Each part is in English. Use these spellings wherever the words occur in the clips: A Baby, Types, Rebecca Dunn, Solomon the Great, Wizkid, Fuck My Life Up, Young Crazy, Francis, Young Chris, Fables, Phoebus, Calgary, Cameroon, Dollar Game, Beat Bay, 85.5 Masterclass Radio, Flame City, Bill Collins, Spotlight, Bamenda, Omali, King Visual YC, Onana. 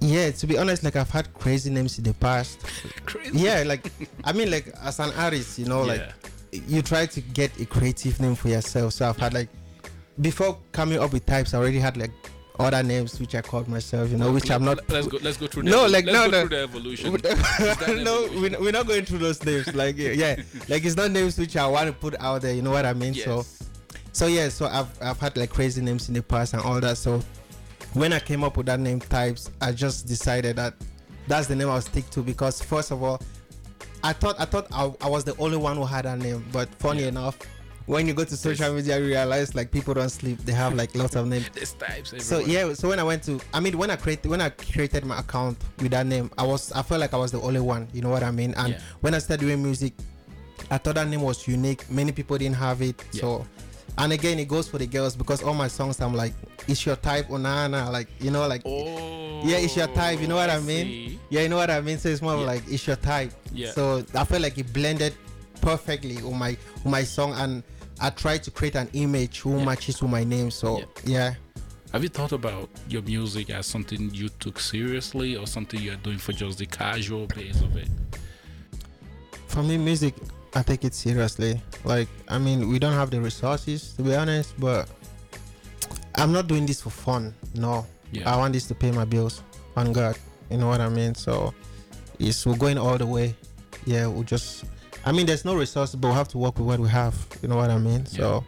Yeah, to be honest, like I've had crazy names in the past. Crazy. Yeah, like I mean, like as an artist, you know, like you try to get a creative name for yourself. So I've had like before coming up with Types, I already had like other names which I called myself, you know, which I'm not. Let's go through. No, like let's go through the evolution. No, we're not going through those names. Like yeah, like it's not names which I want to put out there. You know what I mean? Yes. So yeah, so I've had like crazy names in the past and all that. So when I came up with that name Types, I just decided that that's the name I'll stick to, because first of all, I thought I was the only one who had that name. But funny enough, when you go to social media, you realize like people don't sleep. They have like lots of names. There's Types everywhere. So yeah, so when I created my account with that name, I felt like I was the only one. You know what I mean? And when I started doing music, I thought that name was unique. Many people didn't have it. Yeah. So. And again, it goes for the girls, because all my songs, I'm like, it's your type, Onana, like, you know, like, yeah, it's your type, you know what I mean? See. Yeah, you know what I mean? So it's more like, it's your type. Yeah. So I feel like it blended perfectly with my song, and I tried to create an image who matches with my name, so, yeah. Have you thought about your music as something you took seriously, or something you're doing for just the casual base of it? For me, music, I take it seriously. Like, I mean, we don't have the resources, to be honest, but I'm not doing this for fun. No, I want this to pay my bills on God, you know what I mean? So we're going all the way. Yeah, we'll just, I mean, there's no resources, but we have to work with what we have, you know what I mean? So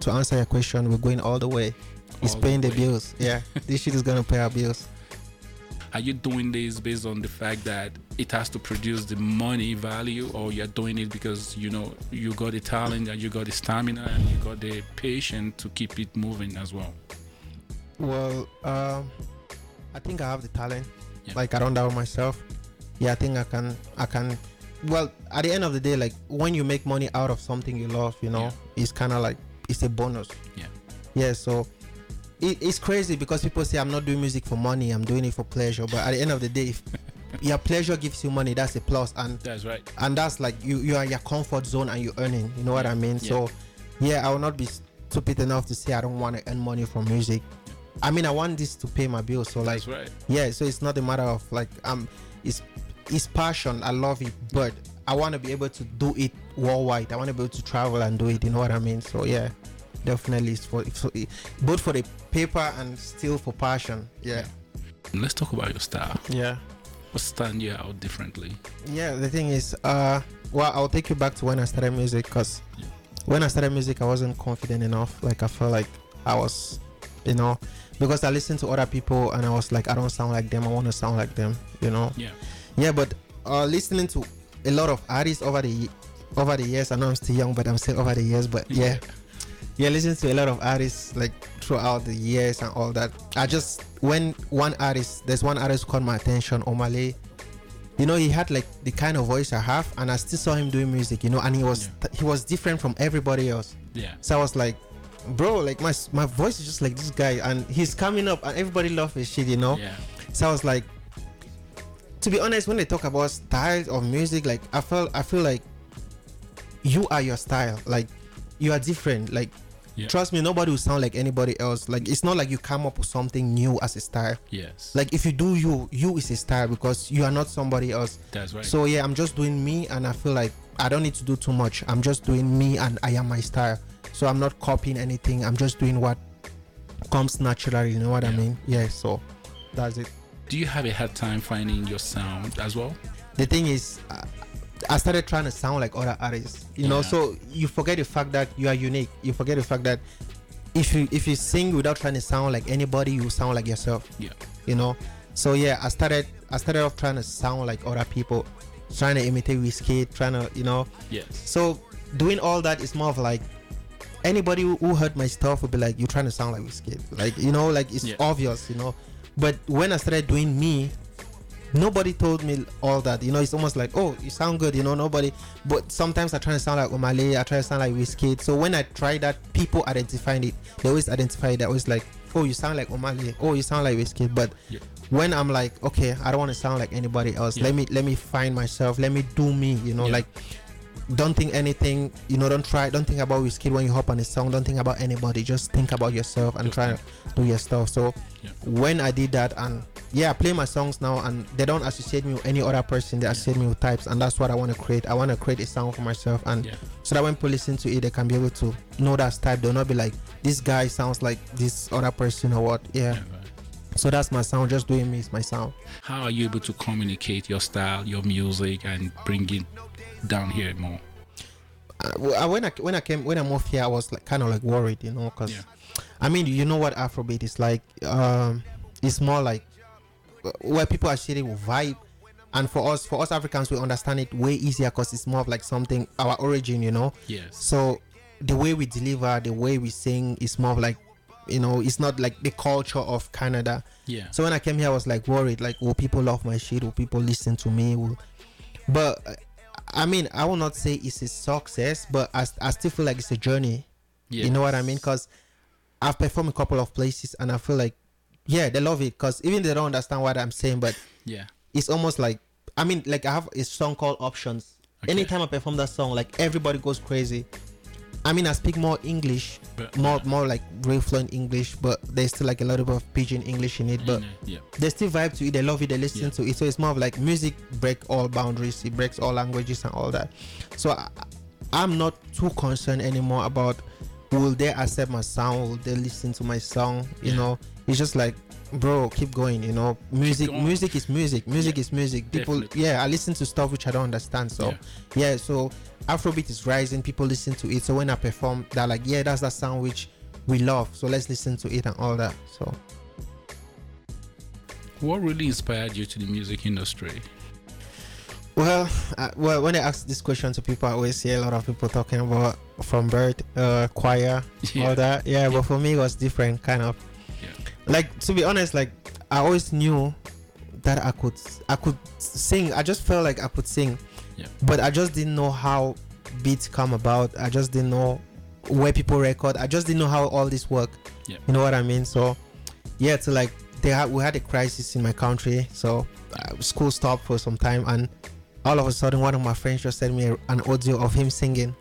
to answer your question, we're going all the way. It's paying the bills. Yeah. This shit is gonna pay our bills. Are you doing this based on the fact that it has to produce the money value, or you're doing it because, you know, you got the talent and you got the stamina and you got the patience to keep it moving as well? Well, I think I have the talent. Yeah. Like, I don't doubt myself. Yeah, I think I can. Well, at the end of the day, like when you make money out of something you love, you know, it's kind of like, it's a bonus. Yeah. Yeah. So. It's crazy because people say I'm not doing music for money, I'm doing it for pleasure. But at the end of the day, if your pleasure gives you money, that's a plus. And that's right. And that's like you are in your comfort zone and you're earning. You know what I mean? Yeah. So, yeah, I will not be stupid enough to say I don't want to earn money from music. I mean, I want this to pay my bills. So like, that's right. Yeah. So it's not a matter of like it's passion. I love it, but I want to be able to do it worldwide. I want to be able to travel and do it. You know what I mean? So yeah. Definitely, both for the paper and still for passion. Yeah. Let's talk about your style. Yeah. What stand you out differently? Yeah, the thing is, well, I'll take you back to when I started music, because when I started music, I wasn't confident enough. Like I felt like I was, you know, because I listened to other people and I was like, I don't sound like them. I want to sound like them, you know. Yeah. Yeah, but listening to a lot of artists over the years. I know I'm still young, but I'm still over the years. But yeah. Yeah, listen to a lot of artists like throughout the years and all that. I just, when there's one artist caught my attention, Omali. You know, he had like the kind of voice I have, and I still saw him doing music, you know, and he was different from everybody else. Yeah. So I was like, bro, like my voice is just like this guy, and he's coming up and everybody loves his shit, you know. Yeah. So I was like, to be honest, when they talk about styles of music, like I feel like you are your style, like you are different, like. Yeah. Trust me, nobody will sound like anybody else. Like, it's not like you come up with something new as a style. Yes. Like, if you do you is a style, because you are not somebody else. That's right. So yeah, I'm just doing me, and I feel like I don't need to do too much. I'm just doing me, and I am my style. So I'm not copying anything. I'm just doing what comes naturally, you know what I mean? Yeah, so that's it. Do you have a hard time finding your sound as well? The thing is, I started trying to sound like other artists, you know, so you forget the fact that you are unique. You forget the fact that if you sing without trying to sound like anybody, you sound like yourself. Yeah. You know? So yeah, I started off trying to sound like other people, trying to imitate Wizkid, trying to, you know. Yes. So doing all that is more of like, anybody who heard my stuff would be like, you're trying to sound like Wizkid. Like, you know, like it's obvious, you know. But when I started doing me, nobody told me all that, you know. It's almost like, oh, you sound good, you know, nobody. But sometimes I try to sound like Omali, I try to sound like Wizkid. So when I try that, people identified it. They always identify it. They're always like, oh, you sound like Omali, oh, you sound like Wizkid. But when I'm like, okay, I don't want to sound like anybody else, let me find myself, let me do me, you know. Like, don't think anything, you know, don't think about Wizkid when you hop on a song, don't think about anybody, just think about yourself and try to do your stuff. So when I did that, and yeah, I play my songs now and they don't associate me with any other person. They associate me with Types, and that's what I want to create. I want to create a sound for myself, and so that when people listen to it, they can be able to know that's Type. They'll not be like, this guy sounds like this other person or what. So that's my sound. Just doing me is my sound. How are you able to communicate your style, your music, and bring it down here more? When I moved here, I was like, kind of like worried, you know, because I mean, you know what Afrobeat is like. It's more like where people are sharing with vibe, and for us Africans, we understand it way easier because it's more of like something our origin, you know. Yes. So the way we deliver, the way we sing, is more of like, you know, it's not like the culture of Canada. Yeah. So when I came here, I was like worried, like, will people love my shit? Will people listen to me? But I mean, I will not say it's a success, but I still feel like it's a journey. Yes. You know what I mean? Because I've performed a couple of places and I feel like, yeah, they love it. Because even they don't understand what I'm saying, but it's almost like, I mean, like I have a song called Options. Okay. Anytime I perform that song, like everybody goes crazy. I mean, I speak more English, but, more like real fluent English, but there's still like a little bit of pidgin English in it, but they still vibe to it, they love it, they listen to it. So it's more of like music breaks all boundaries, it breaks all languages and all that. So I'm not too concerned anymore about will they accept my sound, will they listen to my song, you know. It's just like, bro, keep going, you know. Music is music. Is music. People, I listen to stuff which I don't understand. So, so Afrobeat is rising. People listen to it. So when I perform, they're like, yeah, that's that sound which we love. So let's listen to it and all that. So, what really inspired you to the music industry? Well, when I ask this question to people, I always see a lot of people talking about from birth, choir, all that. Yeah, but for me, it was different kind of. Like, to be honest, like I always knew that I could sing. I just felt like I could sing, but I just didn't know how beats come about. I just didn't know where people record. I just didn't know how all this worked. You know what I mean? So so like we had a crisis in my country, so school stopped for some time, and all of a sudden one of my friends just sent me an audio of him singing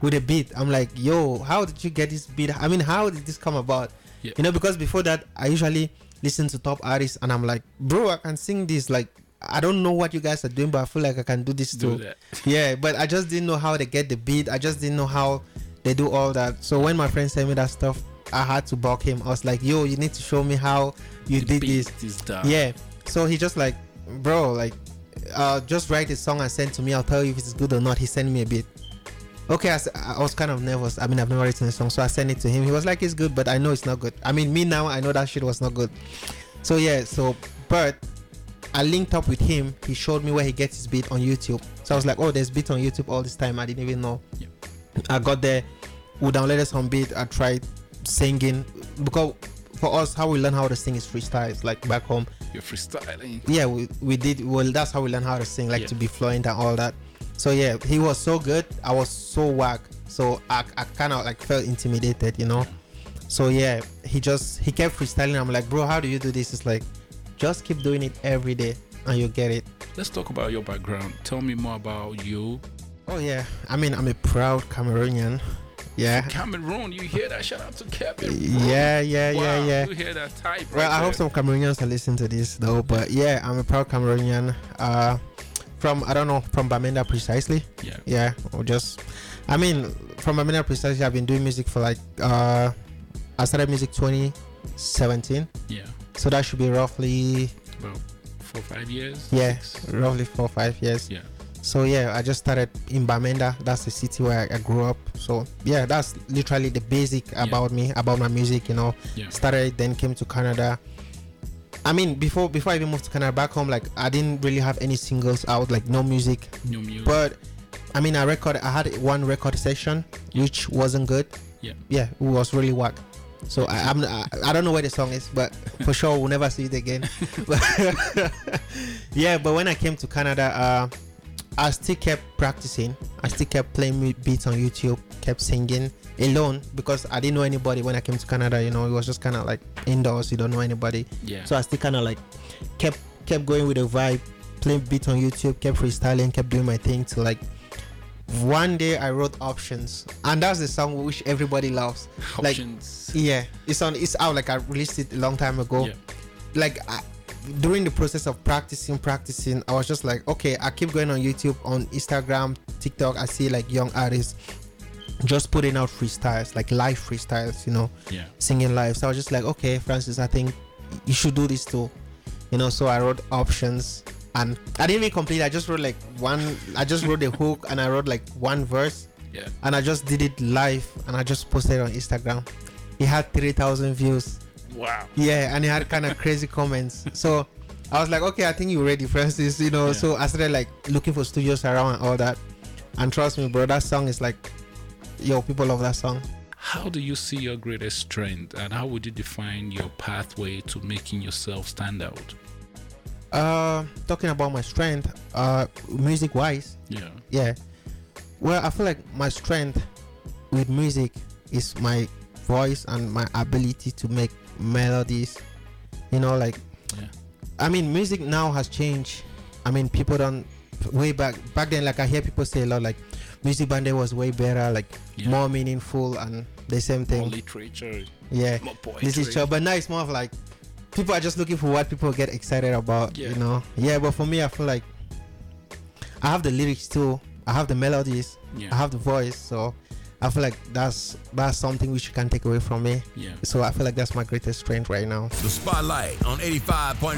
with a beat. I'm like, yo, how did you get this beat? I mean, how did this come about? You know, because before that, I usually listen to top artists and I'm like, bro, I can sing this. Like, I don't know what you guys are doing, but I feel like I can do this too. Yeah, but I just didn't know how they get the beat. I just didn't know how they do all that. So when my friend sent me that stuff, I had to bug him. I was like, yo, you need to show me how you did this. Yeah. So he just like, bro, like, just write a song and send to me. I'll tell you if it's good or not. He sent me a beat. Okay, I was kind of nervous. I mean, I've never written a song, so I sent it to him. He was like, it's good, but I know it's not good. I mean, me now, I know that shit was not good. So yeah, but I linked up with him. He showed me where he gets his beat on YouTube. So I was like, oh, there's beat on YouTube all this time. I didn't even know. I got there, we downloaded some beat. I tried singing, because for us, how we learn how to sing is freestyle. It's like back home. You're freestyling. Yeah, we did. Well, that's how we learn how to sing, like to be fluent and all that. So yeah, he was so good, I was so whack, so I kind of like felt intimidated, you know. So yeah, he kept freestyling. I'm like, bro, how do you do this? It's like, just keep doing it every day and you'll get it. Let's talk about your background. Tell me more about you. Oh yeah, I mean, I'm a proud Cameroonian. Yeah, Cameroon, you hear that? Shout out to Kevin. Yeah. You hear that type? Well, I hope some Cameroonians are listening to this though, but yeah, I'm a proud Cameroonian. From Bamenda precisely. From Bamenda precisely. I've been doing music for like I started music 2017. Yeah. So that should be roughly about 4 or 5 years. Yes, yeah, roughly 4 or 5 years. Yeah. So yeah, I just started in Bamenda. That's the city where I grew up. So yeah, that's literally the basic about me, about my music, you know. Yeah. Started, then came to Canada. I mean, before I even moved to Canada, back home, like I didn't really have any singles out, like no music. But I mean, I had one record session which wasn't good. It was really whack. So I don't know where the song is, but for sure we'll never see it again. But when I came to Canada, I still kept practicing. I still kept playing beats on YouTube, kept singing alone, because I didn't know anybody when I came to Canada, you know. It was just kind of like indoors, you don't know anybody. So I still kind of like kept going with the vibe, playing beats on YouTube, kept freestyling, kept doing my thing, till like one day I wrote Options, and that's the song which everybody loves. Options. It's out, like I released it a long time ago. Like I during the process of practicing, I was just like, okay, I keep going on YouTube, on Instagram, TikTok. I see like young artists just putting out freestyles, like live freestyles, you know, singing live. So I was just like, okay, Francis, I think you should do this too, you know. So I wrote Options, and I didn't even complete. I just wrote like one. I just wrote the hook, and I wrote like one verse. Yeah. And I just did it live, and I just posted it on Instagram. It had 3,000 views. Wow. Yeah, and it had kind of crazy comments. So I was like, okay, I think you're ready, Francis, you know. Yeah. So I started like looking for studios around and all that. And trust me, bro, that song is like, yo, people love that song. How do you see your greatest strength, and how would you define your pathway to making yourself stand out? Talking about my strength, music wise. Yeah. Well, I feel like my strength with music is my voice and my ability to make melodies, you know, like, I mean, music now has changed. I mean, people don't, way back then, like I hear people say a lot, like, music back then was way better, like more meaningful and the same thing. More literature. Yeah. More poetry. Literature, but now it's more of like, people are just looking for what people get excited about, you know? Yeah, but for me, I feel like I have the lyrics too. I have the melodies, I have the voice, so I feel like that's something which you can take away from me. Yeah. So I feel like that's my greatest strength right now. The Spotlight on 85.5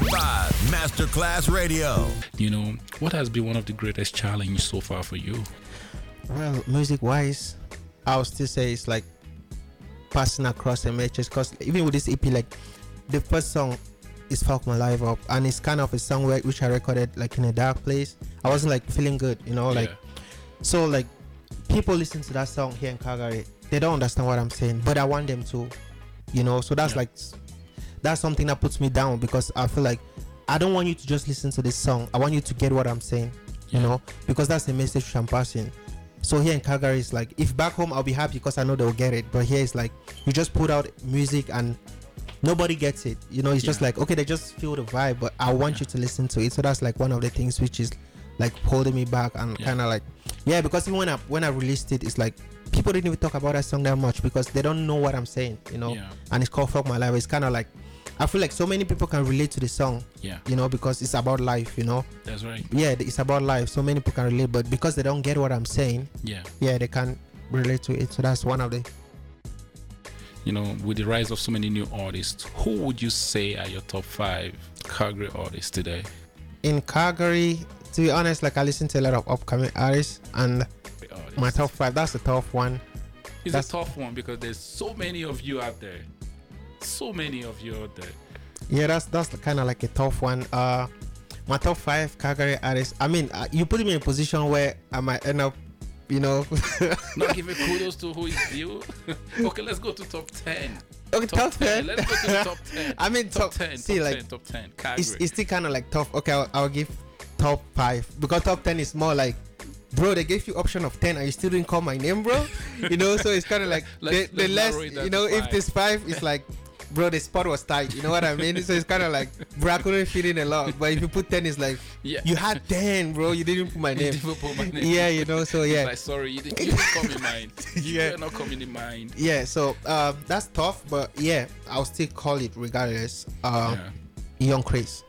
Masterclass Radio. You know, what has been one of the greatest challenges so far for you? Well, music-wise, I would still say it's like passing across the messages, because even with this EP, like the first song is Fuck My Life Up, and it's kind of a song which I recorded like in a dark place. I wasn't like feeling good, you know, like. So like people listen to that song here in Calgary, they don't understand what I'm saying, but I want them to, you know. So that's like, that's something that puts me down, because I feel like I don't want you to just listen to this song. I want you to get what I'm saying, you know, because that's the message I'm passing. So here in Calgary, it's like, if back home I'll be happy because I know they'll get it, but here it's like you just put out music and nobody gets it, you know. It's just like, okay, they just feel the vibe, but I want you to listen to it. So that's like one of the things which is like holding me back, and kind of like, because even when I released it, it's like people didn't even talk about that song that much because they don't know what I'm saying, you know. And it's called Fuck My Life. It's kind of like, I feel like so many people can relate to the song, you know, because it's about life, you know. That's right. Yeah, it's about life. So many people can relate, but because they don't get what I'm saying, they can't relate to it. So that's one of the, you know, with the rise of so many new artists, who would you say are your top 5 Calgary artists today? In Calgary, to be honest, like I listen to a lot of upcoming artists, and my top 5, that's a tough one. That's a tough one because there's so many of you out there. Yeah, that's kind of like a tough one. My top 5 Calgary artists, I mean, you put me in a position where I might end up, you know, not giving kudos to who is you. Okay, let's go to top 10. Okay, top 10. Let's go to the top 10. I mean, top 10. See, top like 10, top 10. Calgary. It's still kind of like tough. Okay, I'll give top 5 because top 10 is more like, bro, they gave you option of 10 and you still didn't call my name, bro. You know, so it's kind of like the less, you know, if this 5 is like, bro, the spot was tight, you know what I mean? So it's kind of like, bro, I couldn't fit in a lot. But if you put 10, it's like, you had 10, bro, you didn't put my name. Yeah, you know, so yeah. Like, sorry, you didn't come in mind. You're not coming in mind. Yeah, so that's tough, but yeah, I'll still call it regardless. Young Chris.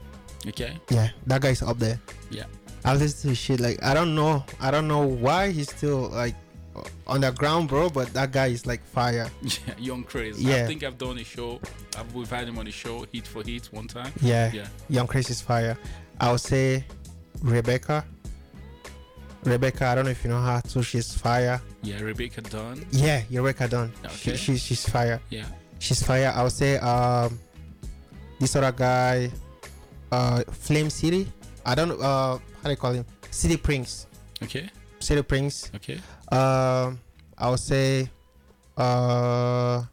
Okay. Yeah, that guy's up there. Yeah. I listen to shit, like, I don't know why he's still like on the ground, bro, but that guy is like fire. Yeah, Young Crazy. Yeah. I think I've done a show. We've had him on the show, Hit for Hit, one time. Yeah. Young Crazy is fire. I would say Rebecca. I don't know if you know her too. She's fire. Yeah, Rebecca Dunn. Yeah, Rebecca Dunn. Okay. She's fire. Yeah, she's fire. I would say this other guy, Flame City. I don't know how do you call him? City Prince. Okay. City Prince. Okay. I would say, bro,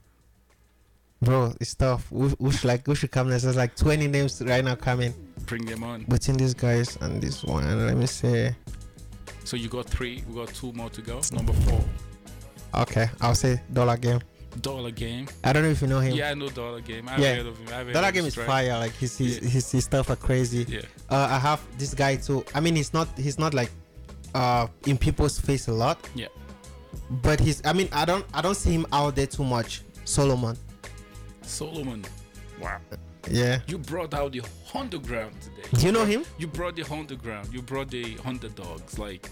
it's tough. We should come. There's like 20 names right now coming. Bring them on. Between these guys and this one, let me say. So you got 3. We got 2 more to go. Number 4. Okay, I'll say Dollar Game. I don't know if you know him. Yeah, I know Dollar Game. I've heard of him. Dollar Game is fire. Like his stuff are crazy. Yeah. I have this guy too. I mean, he's not like in people's face a lot, but I don't see him out there too much. Solomon. Wow, Yeah. You brought out the underground today. Do you know him? You brought the underground. You brought the underdogs. Like.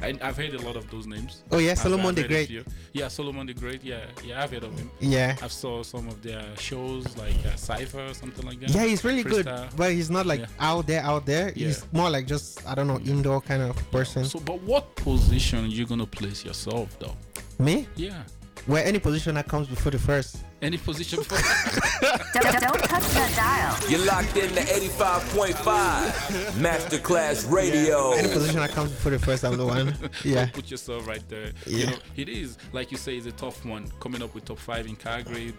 I've heard a lot of those names. Oh yeah, Solomon the Great. Yeah, Solomon the Great. Yeah, I've heard of him. Yeah, I've saw some of their shows like Cypher or something like that. Yeah, he's really good, but he's not like out there. Yeah. He's more like just I don't know indoor kind of person. So, but what position are you gonna place yourself though? Me? Yeah. Well, any position that comes before the first. Any position before don't touch that dial. You're locked in to 85.5 Masterclass Radio. Yeah. Any position that comes before the first, I'm the one. Yeah. Don't put yourself right there. Yeah. You know, it is, like you say, it's a tough one. Coming up with top 5 in Calgary.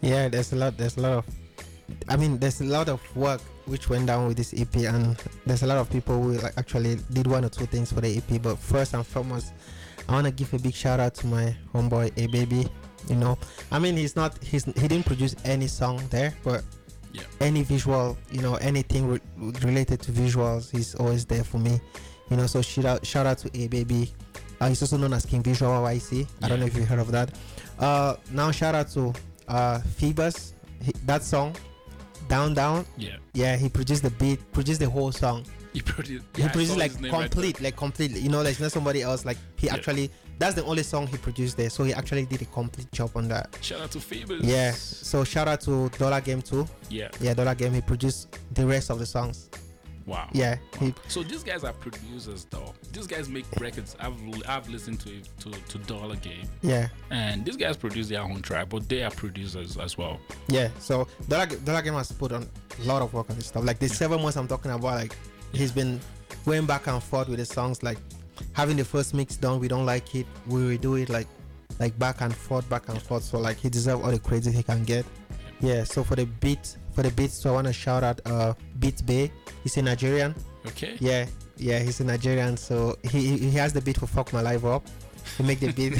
Yeah, there's a lot of work which went down with this EP, and there's a lot of people who like, actually did one or two things for the EP. But first and foremost, I want to give a big shout out to my homeboy A Baby. You know, I mean, he didn't produce any song there, but yeah, any visual, you know, anything related to visuals, he's always there for me. You know, so shout out to A Baby. He's also known as King Visual YC. I don't know if you heard of that. Now shout out to Phoebus. That song. Down. Yeah. He produced the beat, produced the whole song. He produced like complete, right? Like completely. You know, there's not somebody else. Like he actually, that's the only song he produced there. So he actually did a complete job on that. Shout out to Fables. Yeah. So shout out to Dollar Game too. Yeah. Yeah, Dollar Game. He produced the rest of the songs. Wow. Yeah. Wow. So these guys are producers though. These guys make records. I've listened to Dollar Game. Yeah. And these guys produce their own track, but they are producers as well. Yeah. So Dollar Game has put on a lot of work on this stuff. Like the 7 months I'm talking about, like he's been going back and forth with the songs, like having the first mix done, we don't like it, we redo it, like back and forth. So like he deserves all the credit he can get. Yeah, so for the beats, so I want to shout out Beat Bay. He's a Nigerian. Okay. Yeah, he's a Nigerian. So he has the beat for Fuck My Life Up. He make the beat.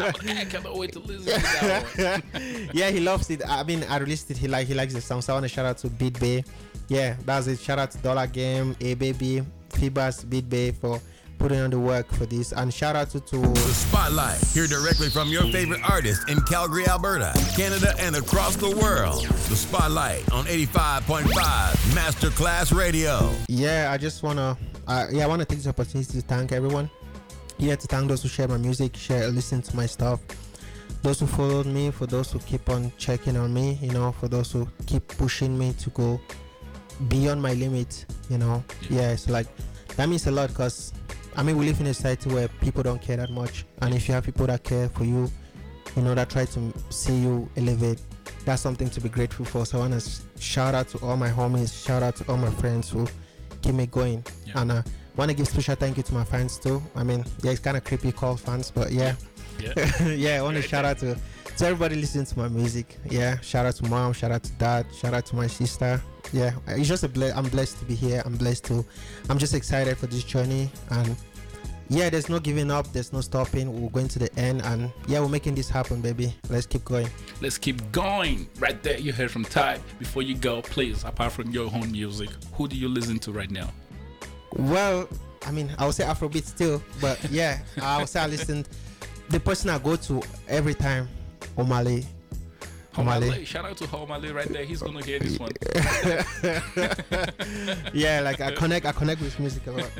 I cannot wait to listen to that one. Yeah, he loves it. I mean, I released it. He likes the song. So I want to shout out to Beat Bay. Yeah, that's it. Shout out to Dollar Game, A Baby, Phoebus, Beat Bay for putting on the work for this, and shout out to the Spotlight. Hear directly from your favorite artist in Calgary, Alberta, Canada, and across the world. The Spotlight on 85.5 Masterclass Radio. Yeah, I just wanna I wanna take this opportunity to thank everyone. Yeah, to thank those who share my music, listen to my stuff, those who followed me, for those who keep on checking on me, you know, for those who keep pushing me to go beyond my limit, you know. Yeah, it's like that means a lot, because I mean, we live in a society where people don't care that much, and if you have people that care for you, you know, that try to see you elevate, that's something to be grateful for. So I want to shout out to all my homies, shout out to all my friends who keep me going, and I want to give special thank you to my fans too. I mean, it's kind of creepy called fans, but I want to shout out to everybody listening to my music. Yeah, shout out to mom, shout out to dad, shout out to my sister. Yeah, it's just I'm blessed to be here. I'm just excited for this journey, and yeah, there's no giving up, there's no stopping. We're going to the end, and yeah, we're making this happen, baby. Let's keep going right there. You heard from Ty. Before you go, please, apart from your own music, who do you listen to right now? Well, I mean, I would say Afrobeat still, but yeah, I would say I listened. The person I go to every time, Omali. Shout out to Omali right there. He's gonna hear this one. Yeah, like I connect with music a lot.